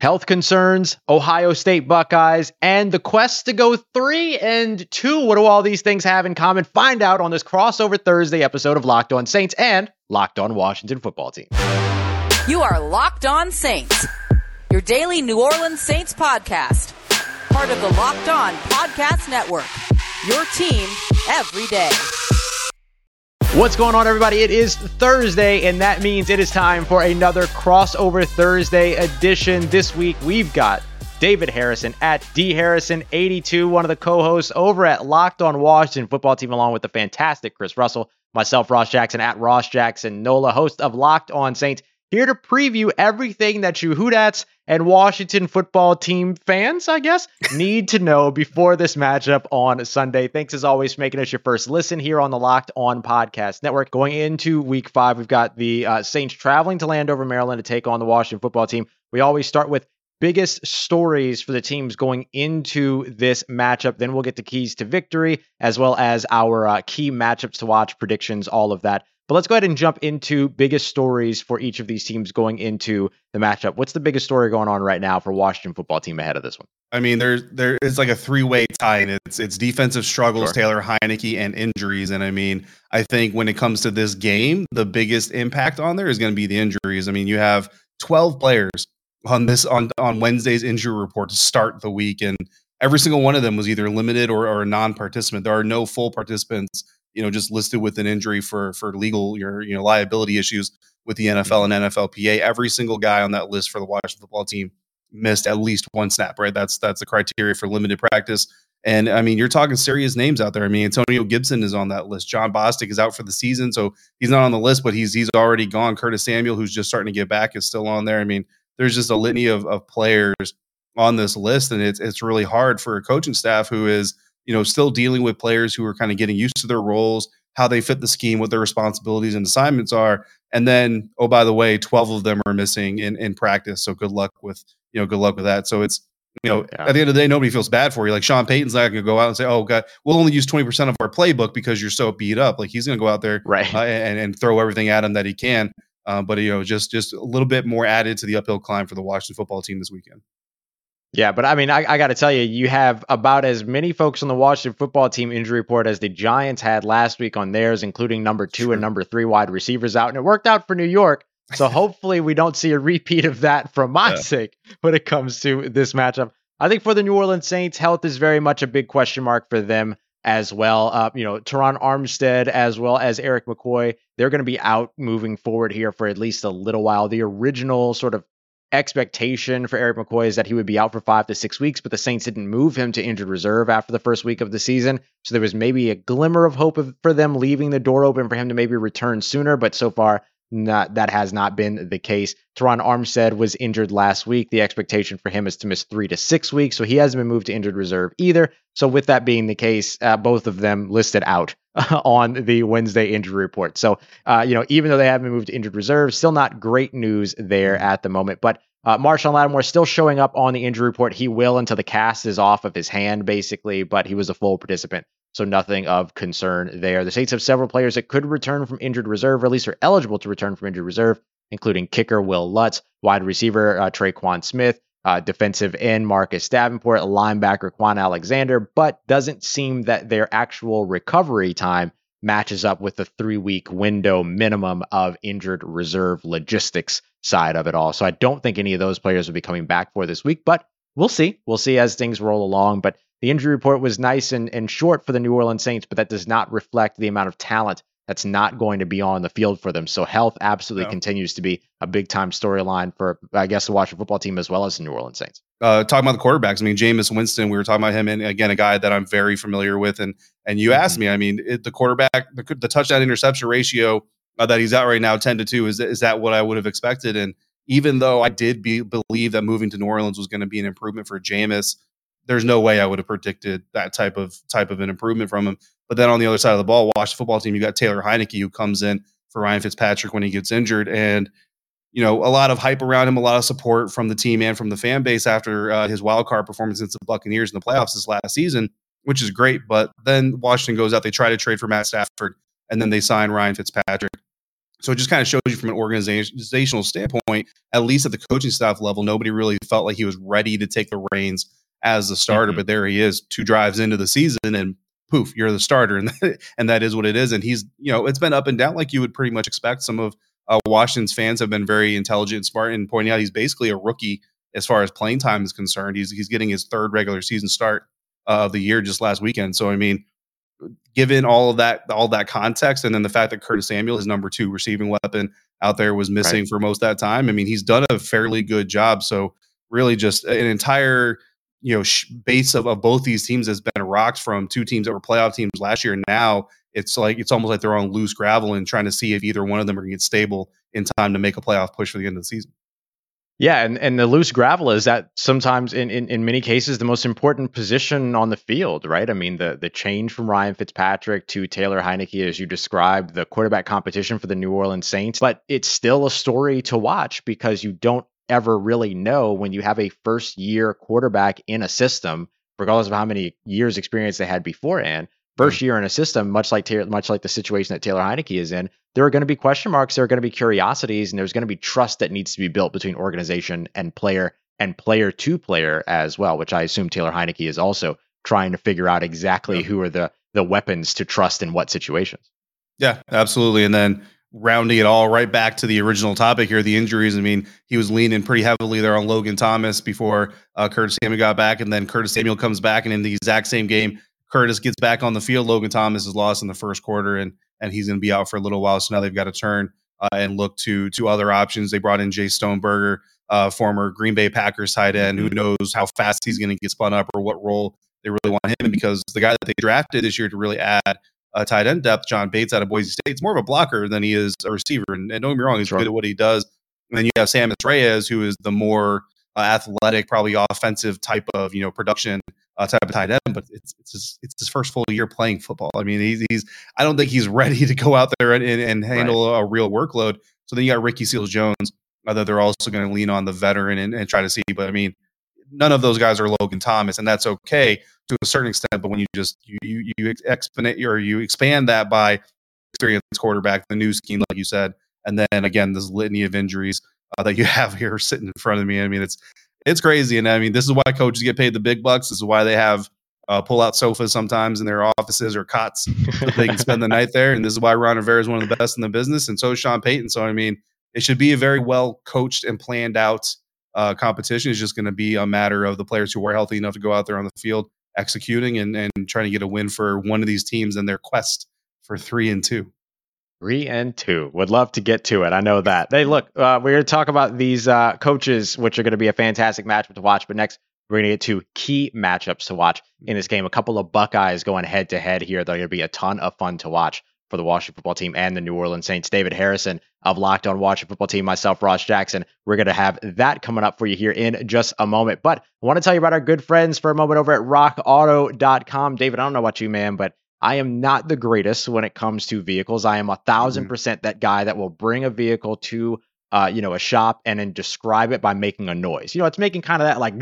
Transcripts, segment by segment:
health concerns, Ohio State Buckeyes, and the quest to go 3-2. What do all these things have in common? Find out on this crossover Thursday episode of Locked On Saints and Locked On Washington Football Team. You are Locked On Saints, your daily New Orleans Saints podcast, part of the Locked On Podcast Network, your team every day. What's going on, everybody? It is Thursday, and that means it is time for another crossover Thursday edition. This week, we've got David Harrison at DHarrison82, one of the co-hosts over at Locked On Washington Football Team, along with the fantastic Chris Russell, myself, Ross Jackson at Ross Jackson Nola, host of Locked On Saints, here to preview everything that you Hoodats and Washington Football Team fans, I guess, need to know before this matchup on Sunday. Thanks, as always, for making us your first listen here on the Locked On Podcast Network. Going into Week 5, we've got the Saints traveling to Landover, Maryland to take on the Washington Football Team. We always start with biggest stories for the teams going into this matchup. Then we'll get the keys to victory, as well as our key matchups to watch, predictions, all of that. But let's go ahead and jump into biggest stories for each of these teams going into the matchup. What's the biggest story going on right now for Washington Football Team ahead of this one? I mean, there is like a three-way tie, and it's defensive struggles, sure, Taylor Heinicke, and injuries. And I mean, I think when it comes to this game, the biggest impact on there is going to be the injuries. I mean, you have 12 players on Wednesday's injury report to start the week, and every single one of them was either limited or a non-participant. There are no full participants, you know, just listed with an injury for legal, your liability issues with the NFL and NFLPA. Every single guy on that list for the Washington Football Team missed at least one snap, right? That's the criteria for limited practice. And I mean, you're talking serious names out there. I mean, Antonio Gibson is on that list. John Bostic is out for the season, so he's not on the list, but he's already gone. Curtis Samuel, who's just starting to get back, is still on there. I mean, there's just a litany of players on this list, and it's really hard for a coaching staff who is, you know, still dealing with players who are kind of getting used to their roles, how they fit the scheme, what their responsibilities and assignments are. And then, oh, by the way, 12 of them are missing in practice. So good luck with that. So it's, you know, yeah, at the end of the day, nobody feels bad for you. Like Sean Payton's not going to go out and say, oh, God, we'll only use 20% of our playbook because you're so beat up. Like, he's going to go out there, right, and throw everything at him that he can. But, you know, just a little bit more added to the uphill climb for the Washington Football Team this weekend. Yeah, but I mean, I got to tell you, you have about as many folks on the Washington Football Team injury report as the Giants had last week on theirs, including number 2 and number 3 wide receivers out. And it worked out for New York. So hopefully we don't see a repeat of that for my sake when it comes to this matchup. I think for the New Orleans Saints, health is very much a big question mark for them as well. You know, Teron Armstead as well as Eric McCoy, they're going to be out moving forward here for at least a little while. The original sort of expectation for Eric McCoy is that he would be out for 5 to 6 weeks, but the Saints didn't move him to injured reserve after the first week of the season. So there was maybe a glimmer of hope for them leaving the door open for him to maybe return sooner, but so far that has not been the case. Teron Armstead was injured last week. The expectation for him is to miss 3 to 6 weeks, so he hasn't been moved to injured reserve either. So with that being the case, both of them listed out on the Wednesday injury report. So, you know, even though they haven't been moved to injured reserve, still not great news there at the moment. But Marshon Lattimore still showing up on the injury report. He will until the cast is off of his hand, basically, but he was a full participant. So nothing of concern there. The Saints have several players that could return from injured reserve, or at least are eligible to return from injured reserve, including kicker Will Lutz, wide receiver Traquan Smith, defensive end Marcus Davenport, linebacker Quan Alexander, but doesn't seem that their actual recovery time matches up with the 3-week window minimum of injured reserve logistics side of it all. So I don't think any of those players will be coming back for this week, but we'll see. We'll see as things roll along, but the injury report was nice and short for the New Orleans Saints, but that does not reflect the amount of talent that's not going to be on the field for them. So health absolutely continues to be a big-time storyline for, I guess, the Washington Football Team as well as the New Orleans Saints. Talking about the quarterbacks, I mean, Jameis Winston, we were talking about him, and again, a guy that I'm very familiar with. And you asked me, I mean, the quarterback, the touchdown-interception ratio that he's at right now, 10-2, is that what I would have expected? And even though I did believe that moving to New Orleans was going to be an improvement for Jameis, there's no way I would have predicted that type of an improvement from him. But then on the other side of the ball, Washington Football Team, you got Taylor Heinicke, who comes in for Ryan Fitzpatrick when he gets injured. And, you know, a lot of hype around him, a lot of support from the team and from the fan base after his wild card performance against the Buccaneers in the playoffs this last season, which is great. But then Washington goes out, they try to trade for Matt Stafford, and then they sign Ryan Fitzpatrick. So it just kind of shows you from an organizational standpoint, point, at least at the coaching staff level, nobody really felt like he was ready to take the reins as the starter. But there he is, two drives into the season, and poof, you're the starter. And that is what it is. And he's, you know, it's been up and down like you would pretty much expect. Some of Washington's fans have been very intelligent and smart in pointing out he's basically a rookie as far as playing time is concerned. He's getting his third regular season start of the year just last weekend. So, I mean, given all that context, and then the fact that Curtis Samuel, his number two receiving weapon out there, was missing for most of that time, I mean, he's done a fairly good job. So really just an entire, you know, base of both these teams has been rocked from two teams that were playoff teams last year. And now it's almost like they're on loose gravel and trying to see if either one of them are going to get stable in time to make a playoff push for the end of the season. Yeah, and the loose gravel is that sometimes in many cases the most important position on the field, right? I mean, the change from Ryan Fitzpatrick to Taylor Heinicke, as you described, the quarterback competition for the New Orleans Saints, but it's still a story to watch because you don't ever really know when you have a first-year quarterback in a system, regardless of how many years experience they had beforehand. First year in a system, much like the situation that Taylor Heinicke is in, there are going to be question marks, there are going to be curiosities, and there's going to be trust that needs to be built between organization and player to player as well, which I assume Taylor Heinicke is also trying to figure out exactly who are the weapons to trust in what situations. Yeah, absolutely. And then rounding it all right back to the original topic here, the injuries. I mean, he was leaning pretty heavily there on Logan Thomas before Curtis Samuel got back, and then Curtis Samuel comes back, and in the exact same game, Curtis gets back on the field. Logan Thomas is lost in the first quarter, and he's going to be out for a little while. So now they've got to turn and look to other options. They brought in Jay Stoneberger, former Green Bay Packers tight end, who knows how fast he's going to get spun up or what role they really want him in, because the guy that they drafted this year to really add tight end depth, John Bates out of Boise State, is more of a blocker than he is a receiver. And don't get me wrong, he's good at what he does. And then you have Samus Reyes, who is the more athletic, probably offensive type of, you know, production type of tight end, but it's his first full year playing football. I mean, he's I don't think he's ready to go out there and handle a real workload. So then you got Ricky Seals-Jones, although they're also going to lean on the veteran and try to see. But I mean, none of those guys are Logan Thomas, and that's okay to a certain extent. But when you just you exponent or you expand that by experienced quarterback, the new scheme, like you said, and then again this litany of injuries that you have here sitting in front of me. I mean, it's crazy. And I mean, this is why coaches get paid the big bucks. This is why they have pull-out sofas sometimes in their offices or cots so they can spend the night there. And this is why Ron Rivera is one of the best in the business, and so is Sean Payton. So, I mean, it should be a very well-coached and planned-out competition. It's just going to be a matter of the players who are healthy enough to go out there on the field executing and trying to get a win for one of these teams in their quest for 3-2. 3-2. Would love to get to it. I know that. Hey, look, we're going to talk about these coaches, which are going to be a fantastic matchup to watch. But next, we're going to get to key matchups to watch in this game. A couple of Buckeyes going head-to-head here. They're going to be a ton of fun to watch for the Washington Football Team and the New Orleans Saints. David Harrison of Locked On Washington Football Team, myself, Ross Jackson. We're going to have that coming up for you here in just a moment. But I want to tell you about our good friends for a moment over at rockauto.com. David, I don't know about you, man, but I am not the greatest when it comes to vehicles. I am 1,000% that guy that will bring a vehicle to, a shop and then describe it by making a noise. You know, it's making kind of that like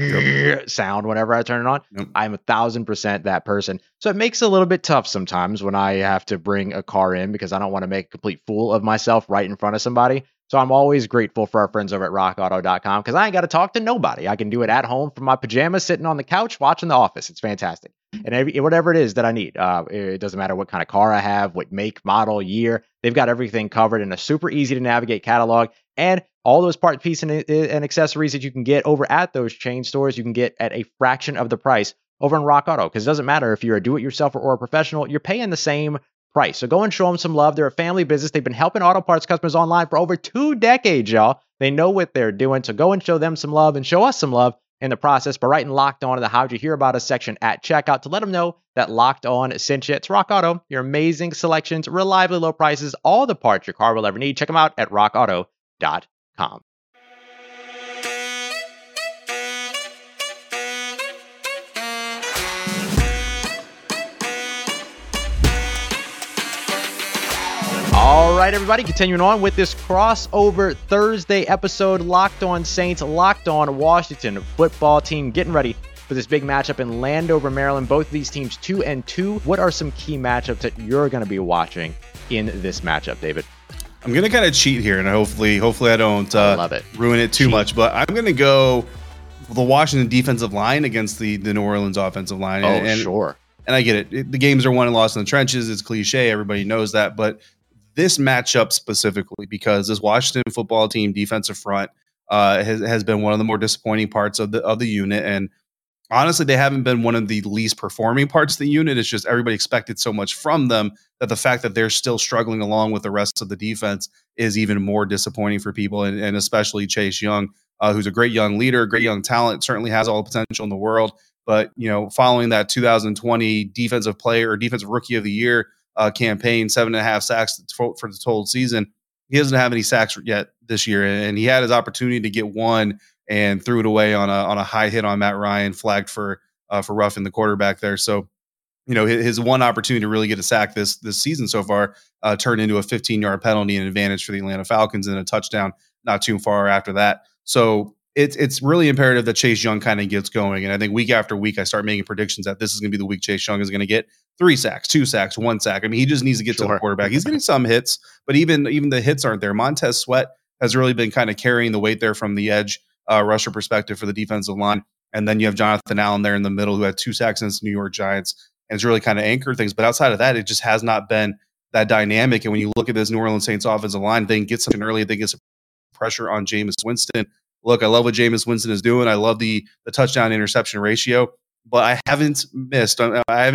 sound whenever I turn it on. Yep. I'm 1,000% that person. So it makes it a little bit tough sometimes when I have to bring a car in because I don't want to make a complete fool of myself right in front of somebody. So I'm always grateful for our friends over at rockauto.com because I ain't got to talk to nobody. I can do it at home from my pajamas, sitting on the couch, watching The Office. It's fantastic. And whatever it is that I need, it doesn't matter what kind of car I have, what make, model, year, they've got everything covered in a super easy to navigate catalog. And all those parts, pieces, and accessories that you can get over at those chain stores, you can get at a fraction of the price over on Rock Auto. Because it doesn't matter if you're a do-it-yourselfer or a professional, you're paying the same price. So go and show them some love. They're a family business. They've been helping auto parts customers online for over 2 decades, y'all. They know what they're doing. So go and show them some love and show us some love in the process by writing Locked On in the How'd You Hear About Us section at checkout to let them know that Locked On sent you. It's Rock Auto, your amazing selections, reliably low prices, all the parts your car will ever need. Check them out at rockauto.com. All right, everybody, continuing on with this crossover Thursday episode, Locked On Saints, Locked On Washington Football Team, getting ready for this big matchup in Landover, Maryland. Both of these teams 2-2. What are some key matchups that you're going to be watching in this matchup, David? I'm going to kind of cheat here, and hopefully I don't ruin it too much, but I'm going to go the Washington defensive line against the New Orleans offensive line. And I get it. The games are won and lost in the trenches. It's cliche. Everybody knows that. But this matchup specifically, because this Washington football team defensive front has been one of the more disappointing parts of the unit. And honestly, they haven't been one of the least performing parts of the unit. It's just everybody expected so much from them that the fact that they're still struggling along with the rest of the defense is even more disappointing for people, and especially Chase Young, who's a great young leader, great young talent, certainly has all the potential in the world. But, you know, following that 2020 defensive player or defensive rookie of the year campaign, 7.5 sacks for the total season, he doesn't have any sacks yet this year. And he had his opportunity to get one and threw it away on a high hit on Matt Ryan, flagged for roughing the quarterback there. So, you know, his one opportunity to really get a sack this season so far turned into a 15-yard penalty and advantage for the Atlanta Falcons and a touchdown not too far after that. So it's really imperative that Chase Young kind of gets going. And I think week after week, I start making predictions that this is going to be the week Chase Young is going to get 3 sacks, 2 sacks, 1 sack. I mean, he just needs to get to the quarterback. He's getting some hits, but even the hits aren't there. Montez Sweat has really been kind of carrying the weight there from the edge rusher perspective for the defensive line. And then you have Jonathan Allen there in the middle, who had 2 sacks against the New York Giants. And it's really kind of anchored things. But outside of that, it just has not been that dynamic. And when you look at this New Orleans Saints offensive line, they can get something early. They get some pressure on Jameis Winston. Look, I love what Jameis Winston is doing. I love the touchdown interception ratio, but I haven't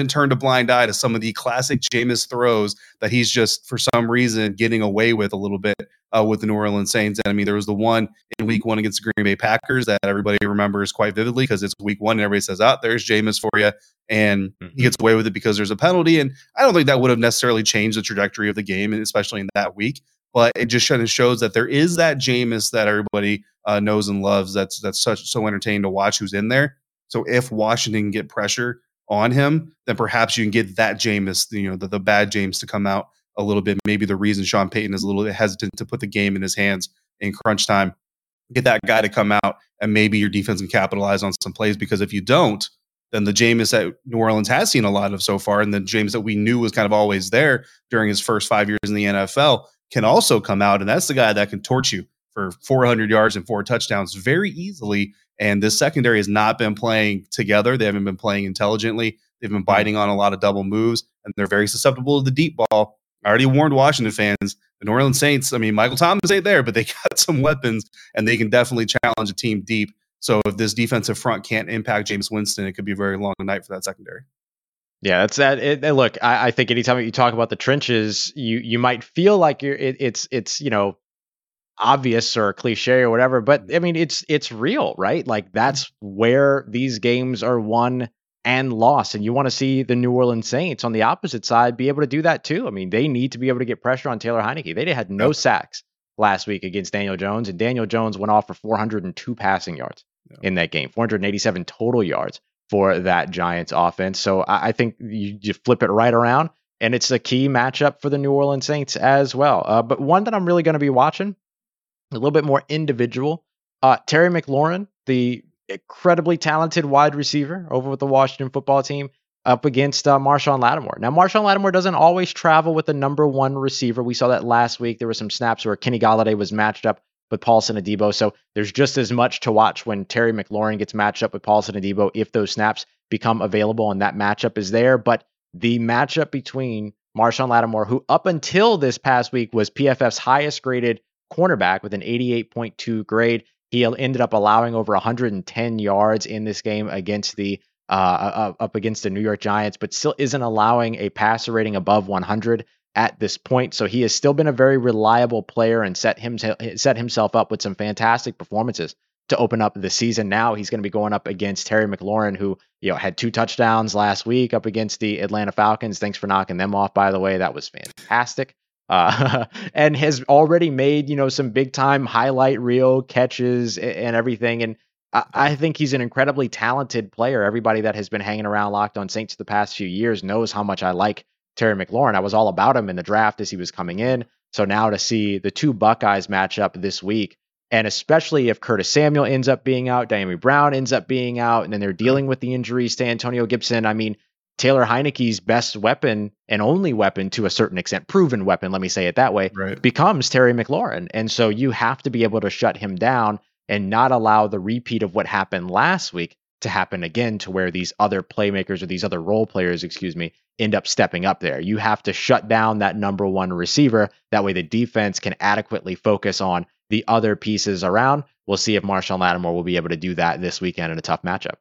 turned a blind eye to some of the classic Jameis throws that he's just, for some reason, getting away with a little bit with the New Orleans Saints. And I mean, there was the one in week one against the Green Bay Packers that everybody remembers quite vividly because it's week one and everybody says, oh, there's Jameis for you. And he gets away with it because there's a penalty. And I don't think that would have necessarily changed the trajectory of the game, especially in that week. But it just kind of shows that there is that Jameis that everybody knows and loves. That's so entertaining to watch. Who's in there? So if Washington can get pressure on him, then perhaps you can get that Jameis, you know, the bad James to come out a little bit. Maybe the reason Sean Payton is a little bit hesitant to put the game in his hands in crunch time. Get that guy to come out, and maybe your defense can capitalize on some plays. Because if you don't, then the Jameis that New Orleans has seen a lot of so far, and the Jameis that we knew was kind of always there during his first 5 years in the NFL, can also come out, and that's the guy that can torch you for 400 yards and 4 touchdowns very easily. And this secondary has not been playing together. They haven't been playing intelligently. They've been biting on a lot of double moves, and they're very susceptible to the deep ball. I already warned Washington fans, the New Orleans Saints, I mean, Michael Thomas ain't there, but they got some weapons, and they can definitely challenge a team deep. So if this defensive front can't impact Jameis Winston, it could be a very long night for that secondary. Yeah, that's that. Look, I think anytime you talk about the trenches, you might feel like it's you know, obvious or cliche or whatever, but I mean it's real, right? Like that's where these games are won and lost, and you want to see the New Orleans Saints on the opposite side be able to do that too. I mean, they need to be able to get pressure on Taylor Heinicke. They had no sacks last week against Daniel Jones, and Daniel Jones went off for 402 passing yards in that game, 487 total yards for that Giants offense. So I think you flip it right around, and it's a key matchup for the New Orleans Saints as well. But one that I'm really going to be watching, a little bit more individual, Terry McLaurin, the incredibly talented wide receiver over with the Washington football team, up against Marshon Lattimore. Now, Marshon Lattimore doesn't always travel with the number one receiver. We saw that last week. There were some snaps where Kenny Golladay was matched up with Paulson Adebo. So there's just as much to watch when Terry McLaurin gets matched up with Paulson Adebo if those snaps become available and that matchup is there. But the matchup between Marshon Lattimore, who up until this past week was PFF's highest graded cornerback with an 88.2 grade, he ended up allowing over 110 yards in this game against up against the New York Giants, but still isn't allowing a passer rating above 100. At this point. So he has still been a very reliable player and set himself up with some fantastic performances to open up the season. Now he's going to be going up against Terry McLaurin, who, you know, had 2 touchdowns last week up against the Atlanta Falcons. Thanks for knocking them off, by the way. That was fantastic. And has already made, you know, some big time highlight reel catches and everything. And I think he's an incredibly talented player. Everybody that has been hanging around Locked on Saints the past few years knows how much I like Terry McLaurin. I was all about him in the draft as he was coming in. So now to see the two Buckeyes match up this week, and especially if Curtis Samuel ends up being out, Diami Brown ends up being out, and then they're dealing with the injuries to Antonio Gibson. I mean, Taylor Heinicke's best weapon and only weapon to a certain extent, proven weapon, let me say it that way, right, becomes Terry McLaurin. And so you have to be able to shut him down and not allow the repeat of what happened last week to happen again, to where these other playmakers or these other role players, end up stepping up there. You have to shut down that number one receiver. That way the defense can adequately focus on the other pieces around. We'll see if Marshon Lattimore will be able to do that this weekend in a tough matchup.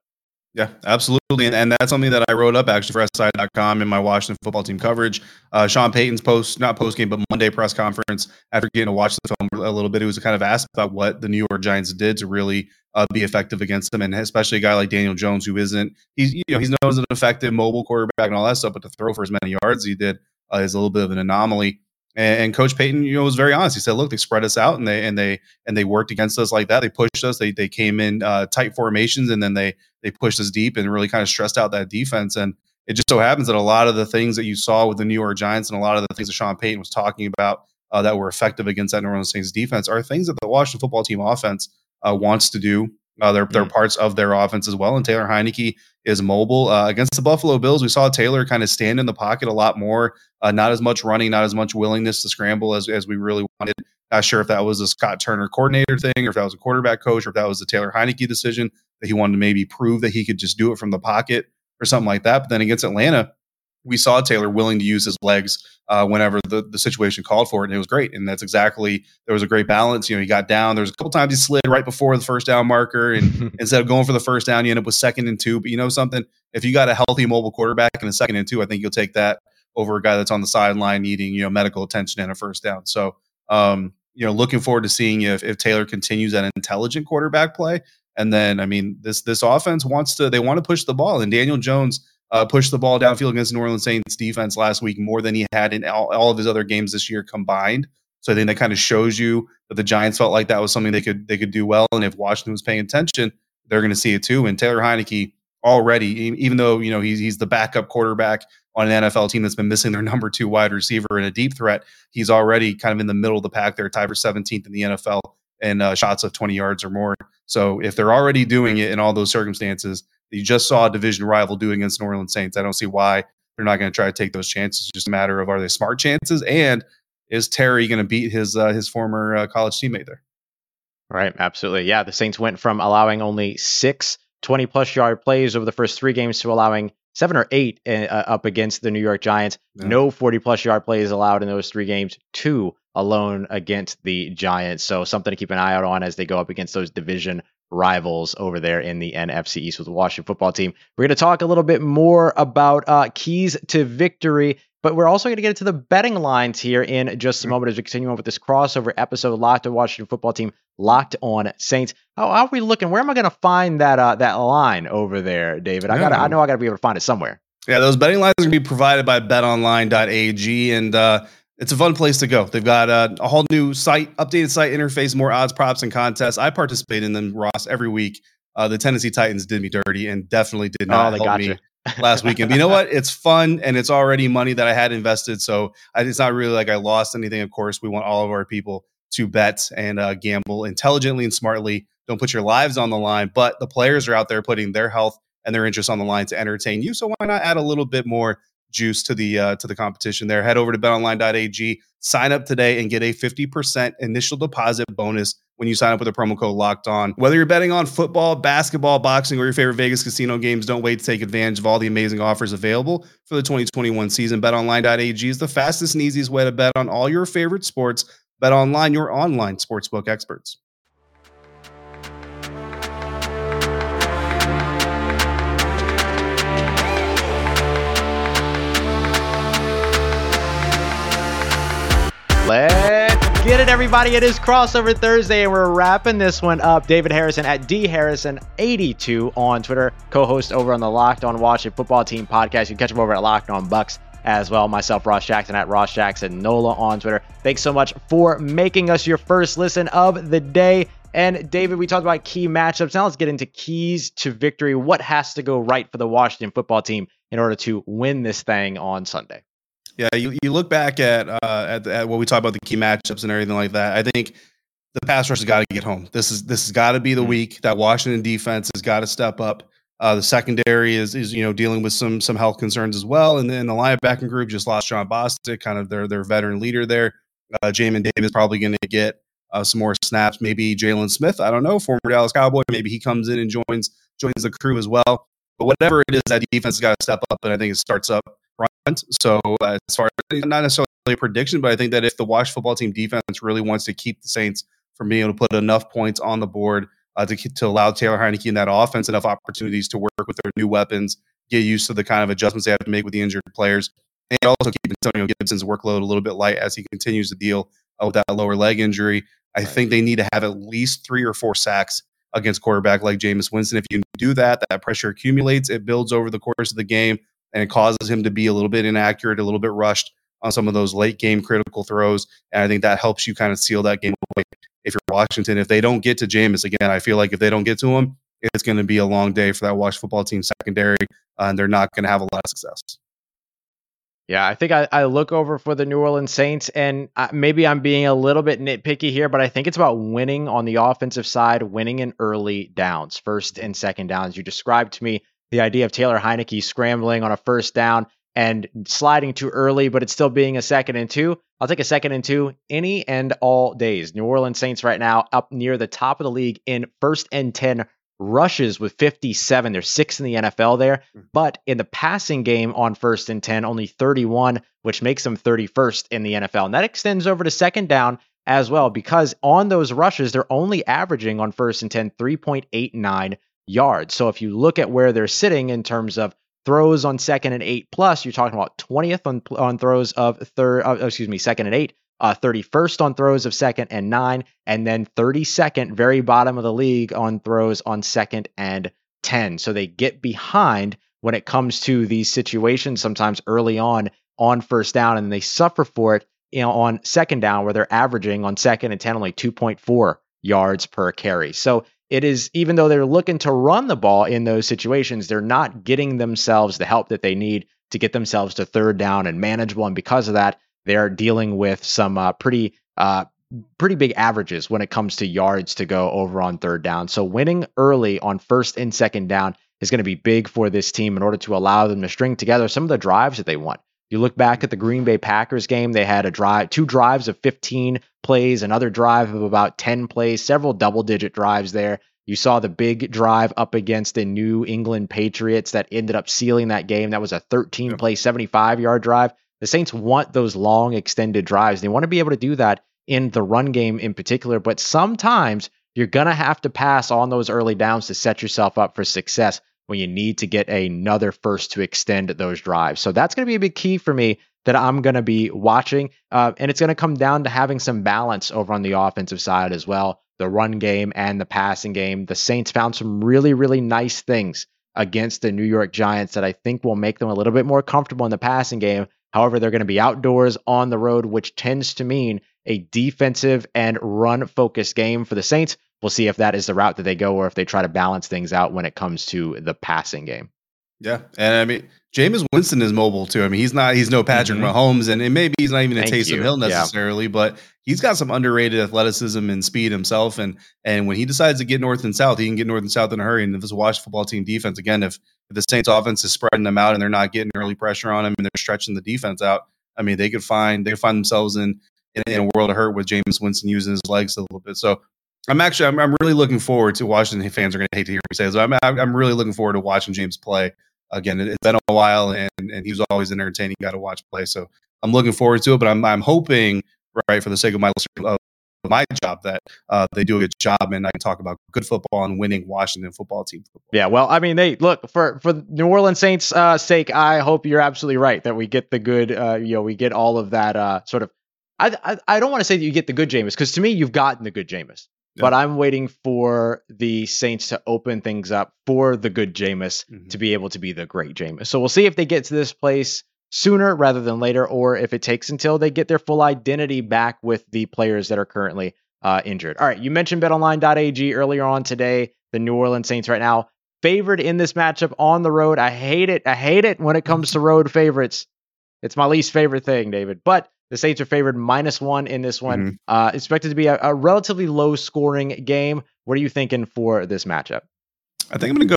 Yeah, absolutely. And that's something that I wrote up actually for SI.com in my Washington Football Team coverage. Sean Payton's Monday press conference, after getting to watch the film a little bit, he was kind of asked about what the New York Giants did to really be effective against them. And especially a guy like Daniel Jones, who isn't, he's known as an effective mobile quarterback and all that stuff, but to throw for as many yards he did is a little bit of an anomaly. And Coach Payton, was very honest. He said, "Look, they spread us out, and they worked against us like that. They pushed us. They came in tight formations, and then they pushed us deep and really kind of stressed out that defense. And it just so happens that a lot of the things that you saw with the New York Giants and a lot of the things that Sean Payton was talking about that were effective against that New Orleans Saints defense are things that the Washington Football Team offense wants to do. They're parts of their offense as well. And Taylor Heinicke is mobile against the Buffalo Bills. We saw Taylor kind of stand in the pocket a lot more, not as much running, not as much willingness to scramble as we really wanted. Not sure if that was a Scott Turner coordinator thing, or if that was a quarterback coach, or if that was a Taylor Heinicke decision that he wanted to maybe prove that he could just do it from the pocket or something like that. But then against Atlanta, we saw Taylor willing to use his legs whenever the situation called for it, and it was great. And that's exactly, there was a great balance. He got down. There was a couple times he slid right before the first down marker, and instead of going for the first down, you end up with 2nd and 2. But something, if you got a healthy mobile quarterback and a 2nd and 2, I think you'll take that over a guy that's on the sideline needing medical attention and a first down. So looking forward to seeing if Taylor continues that intelligent quarterback play. And then this offense they want to push the ball, and Daniel Jones pushed the ball downfield against the New Orleans Saints defense last week more than he had in all of his other games this year combined. So I think that kind of shows you that the Giants felt like that was something they could do well. And if Washington was paying attention, they're going to see it too. And Taylor Heinicke already, even though he's the backup quarterback on an NFL team that's been missing their number 2 wide receiver and a deep threat, he's already kind of in the middle of the pack there, tied for 17th in the NFL in shots of 20 yards or more. So if they're already doing it in all those circumstances, you just saw a division rival do against New Orleans Saints. I don't see why they're not going to try to take those chances. It's just a matter of, are they smart chances, and is Terry going to beat his former college teammate there? Right, absolutely. Yeah, the Saints went from allowing only 6 20-plus yard plays over the first 3 games to allowing 7 or 8 up against the New York Giants. Yeah. No 40-plus yard plays allowed in those 3 games, 2 alone against the Giants. So something to keep an eye out on as they go up against those division rivals over there in the NFC East with the Washington Football Team. We're going to talk a little bit more about keys to victory, but we're also going to get into the betting lines here in just a moment as we continue on with this crossover episode, Locked on Washington Football Team, Locked on Saints. How are we looking? Where am I going to find that line over there, David? I know I got to be able to find it somewhere. Yeah, those betting lines are going to be provided by BetOnline.ag, and it's a fun place to go. They've got a whole new site, updated site interface, more odds, props, and contests. I participate in them, Ross, every week. The Tennessee Titans did me dirty and definitely did not help me last weekend. But you know what? It's fun, and it's already money that I had invested, so it's not really like I lost anything. Of course, we want all of our people to bet and gamble intelligently and smartly. Don't put your lives on the line, but the players are out there putting their health and their interests on the line to entertain you, so why not add a little bit more juice to the competition there. Head over to betonline.ag, sign up today, and get a 50% initial deposit bonus when you sign up with the promo code Locked On. Whether you're betting on football, basketball, boxing, or your favorite Vegas casino games, don't wait to take advantage of all the amazing offers available for the 2021 season. BetOnline.ag is the fastest and easiest way to bet on all your favorite sports. BetOnline, your online sportsbook experts. Let's get it, everybody. It is Crossover Thursday, and we're wrapping this one up. David Harrison at DHarrison82 on Twitter, co-host over on the Locked on Washington Football Team podcast. You can catch him over at Locked on Bucks as well. Myself, Ross Jackson at Ross Jackson Nola on Twitter. Thanks so much for making us your first listen of the day. And David, we talked about key matchups. Now let's get into keys to victory. What has to go right for the Washington Football Team in order to win this thing on Sunday? Yeah, you look back at what we talk about, the key matchups and everything like that. I think the pass rush has got to get home. This has got to be the week that Washington defense has got to step up The secondary is dealing with some health concerns as well. And then the linebacking group just lost John Bostic, kind of their veteran leader there. Jamin Davis probably going to get some more snaps. Maybe Jalen Smith, I don't know, former Dallas Cowboy. Maybe he comes in and joins the crew as well. But whatever it is, that defense has got to step up, and I think it starts up front. So as far as, not necessarily a prediction, but I think that if the Washington football team defense really wants to keep the Saints from being able to put enough points on the board to allow Taylor Heinicke in that offense enough opportunities to work with their new weapons, get used to the kind of adjustments they have to make with the injured players, and also keep Antonio Gibson's workload a little bit light as he continues to deal with that lower leg injury. I think they need to have at least 3 or 4 sacks against quarterback like Jameis Winston. If you do that, that pressure accumulates, it builds over the course of the game, and it causes him to be a little bit inaccurate, a little bit rushed on some of those late game critical throws. And I think that helps you kind of seal that game away. If you're Washington, if they don't get to Jameis again, I feel like if they don't get to him, it's going to be a long day for that Washington football team secondary, and they're not going to have a lot of success. Yeah, I think I look over for the New Orleans Saints, and maybe I'm being a little bit nitpicky here, but I think it's about winning on the offensive side, winning in early downs, first and second downs. You described to me the idea of Taylor Heinicke scrambling on a first down and sliding too early, but it's still being a 2nd and 2. I'll take a 2nd and 2 any and all days. New Orleans Saints right now up near the top of the league in 1st and 10 rushes with 57. They're 6th in the NFL there, but in the passing game on 1st and 10, only 31, which makes them 31st in the NFL. And that extends over to 2nd down as well, because on those rushes, they're only averaging on 1st and 10, 3.89 yards. So if you look at where they're sitting in terms of throws on 2nd and 8 plus, you're talking about 20th on throws of 2nd and 8, 31st on throws of 2nd and 9, and then 32nd, very bottom of the league on throws on 2nd and 10. So they get behind when it comes to these situations sometimes early on 1st down, and they suffer for it on 2nd down, where they're averaging on 2nd and 10 only 2.4 yards per carry. So it is, even though they're looking to run the ball in those situations, they're not getting themselves the help that they need to get themselves to 3rd down and manageable. And because of that, they're dealing with some pretty big averages when it comes to yards to go over on 3rd down. So winning early on 1st and 2nd down is going to be big for this team in order to allow them to string together some of the drives that they want. You look back at the Green Bay Packers game, they had a drive, 2 drives of 15 plays, another drive of about 10 plays, several double-digit drives there. You saw the big drive up against the New England Patriots that ended up sealing that game. That was a 13-play, 75-yard drive. The Saints want those long, extended drives. They want to be able to do that in the run game in particular, but sometimes you're going to have to pass on those early downs to set yourself up for success when you need to get another first to extend those drives. So that's going to be a big key for me that I'm going to be watching. And it's going to come down to having some balance over on the offensive side as well, the run game and the passing game. The Saints found some really, really nice things against the New York Giants that I think will make them a little bit more comfortable in the passing game. However, they're going to be outdoors on the road, which tends to mean a defensive and run-focused game for the Saints. We'll see if that is the route that they go, or if they try to balance things out when it comes to the passing game. Yeah. And I mean, Jameis Winston is mobile too. I mean, he's no Patrick Mahomes, and maybe he's not even a Taysom Hill necessarily, but he's got some underrated athleticism and speed himself. And when he decides to get north and south, he can get north and south in a hurry. And if it's a Washington football team defense, again, if the Saints offense is spreading them out and they're not getting early pressure on him and they're stretching the defense out, I mean, they could find themselves in a world of hurt with Jameis Winston using his legs a little bit. So I'm really looking forward to Washington fans are going to hate to hear me say this. I'm really looking forward to watching James play again. It's been a while, and he was always an entertaining guy to watch play. So I'm looking forward to it, but I'm hoping, right, for the sake of my job, that they do a good job, and I can talk about good football and winning Washington football team football. Yeah, well, I mean, they look for New Orleans Saints' sake. I hope you're absolutely right that we get the good, we get all of that sort of. I don't want to say that you get the good Jameis, because to me, you've gotten the good Jameis. Yeah. But I'm waiting for the Saints to open things up for the good Jameis to be able to be the great Jameis. So we'll see if they get to this place sooner rather than later, or if it takes until they get their full identity back with the players that are currently injured. All right, you mentioned betonline.ag earlier on today. The New Orleans Saints right now favored in this matchup on the road. I hate it when it comes to road favorites. It's my least favorite thing, David. But the Saints are favored -1 in this one. Expected to be a relatively low scoring game. What are you thinking for this matchup? I think I'm going to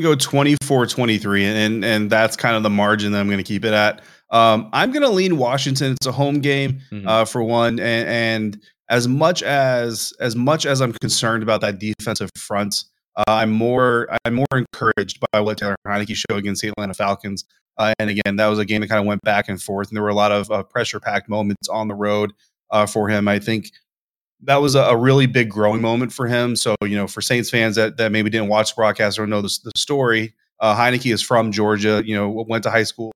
go 24-23, and that's kind of the margin that I'm going to keep it at. I'm going to lean Washington. It's a home game, for one. And as much as I'm concerned about that defensive front, I'm more encouraged by what Taylor Heinicke showed against the Atlanta Falcons. And again, that was a game that kind of went back and forth, and there were a lot of pressure-packed moments on the road for him. I think that was a really big growing moment for him. So, you know, for Saints fans that maybe didn't watch the broadcast or know the story, Heinicke is from Georgia, you know, went to high school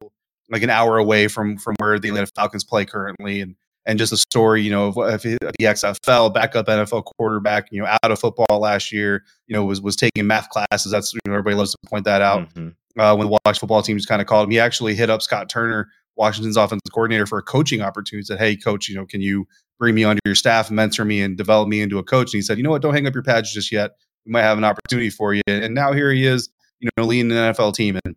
like an hour away from where the Atlanta Falcons play currently. And just the story, you know, of the XFL, backup NFL quarterback, you know, out of football last year, you know, was taking math classes. That's, you know, everybody loves to point that out. When the Washington football team just kind of called him, he actually hit up Scott Turner, Washington's offensive coordinator, for a coaching opportunity. Said, "Hey, coach, you know, can you bring me under your staff, mentor me, and develop me into a coach?" And he said, "You know what? Don't hang up your patch just yet. We might have an opportunity for you." And now here he is, you know, leading an NFL team. And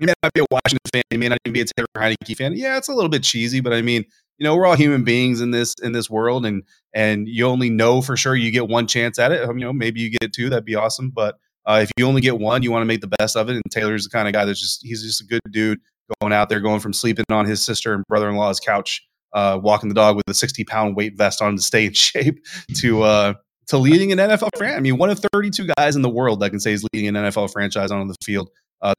you may not be a Washington fan. You may not even be a Taylor Heinicke fan. Yeah, it's a little bit cheesy, but I mean, you know, we're all human beings in this world, and you only know for sure you get one chance at it. You know, maybe you get two. That'd be awesome. But if you only get one, you want to make the best of it. And Taylor's the kind of guy that's he's just a good dude going out there, going from sleeping on his sister and brother-in-law's couch, walking the dog with a 60-pound weight vest on to stay in shape, to leading an NFL franchise. I mean, one of 32 guys in the world that can say he's leading an NFL franchise on the field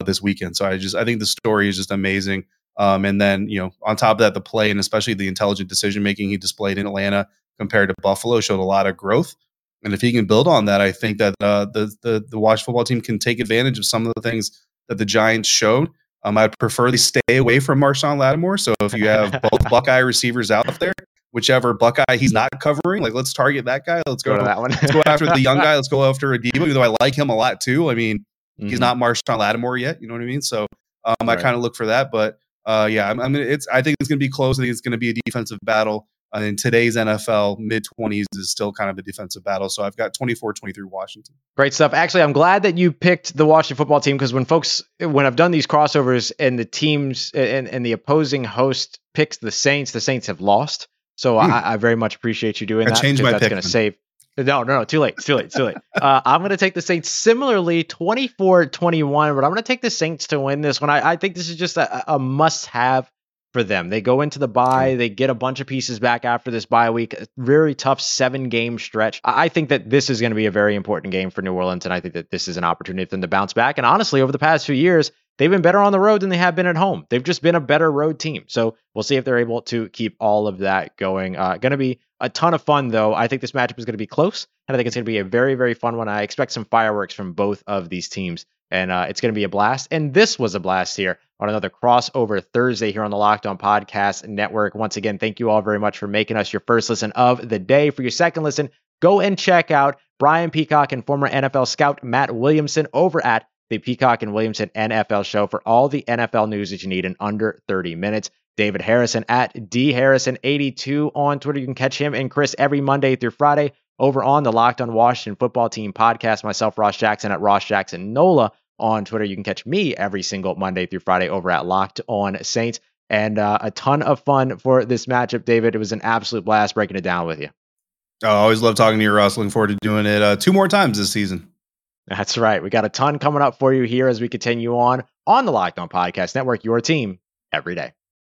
this weekend. So I think the story is just amazing. And then, you know, on top of that, the play and especially the intelligent decision-making he displayed in Atlanta compared to Buffalo showed a lot of growth. And if he can build on that, I think that the Washington football team can take advantage of some of the things that the Giants showed. I'd prefer they stay away from Marshon Lattimore. So if you have both Buckeye receivers out there, whichever Buckeye he's not covering, like, let's target that guy. Let's go to that one. Let's go after the young guy. Let's go after Adebo, even though I like him a lot too. I mean, he's not Marshon Lattimore yet. You know what I mean? So I kind of look for that, but. Yeah, I think it's going to be close. I think it's going to be a defensive battle. And in today's NFL, mid-20s is still kind of a defensive battle. So I've got 24-23 Washington. Great stuff. Actually, I'm glad that you picked the Washington football team, because when I've done these crossovers and the teams and the opposing host picks the Saints have lost. So I very much appreciate you doing that. I changed my pick. That's going to save. No, too late. I'm going to take the Saints similarly, 24-21, but I'm going to take the Saints to win this one. I think this is just a must-have for them. They go into the bye. They get a bunch of pieces back after this bye week. A very tough 7-game stretch. I think that this is going to be a very important game for New Orleans, and I think that this is an opportunity for them to bounce back. And honestly, over the past few years, they've been better on the road than they have been at home. They've just been a better road team. So we'll see if they're able to keep all of that going. Going to be a ton of fun, though. I think this matchup is going to be close, and I think it's going to be a very, very fun one. I expect some fireworks from both of these teams, and it's going to be a blast. And this was a blast here on another crossover Thursday here on the Locked On Podcast Network. Once again, thank you all very much for making us your first listen of the day. For your second listen, go and check out Brian Peacock and former NFL scout Matt Williamson over at the Peacock and Williamson NFL Show for all the NFL news that you need in under 30 minutes. David Harrison at DHarrison82 on Twitter. You can catch him and Chris every Monday through Friday over on the Locked On Washington Football Team podcast. Myself, Ross Jackson, at Ross Jackson Nola on Twitter. You can catch me every single Monday through Friday over at Locked On Saints. And a ton of fun for this matchup, David. It was an absolute blast breaking it down with you. I always love talking to you, Ross. Looking forward to doing it 2 more times this season. That's right. We got a ton coming up for you here as we continue on the Locked On Podcast Network, your team every day.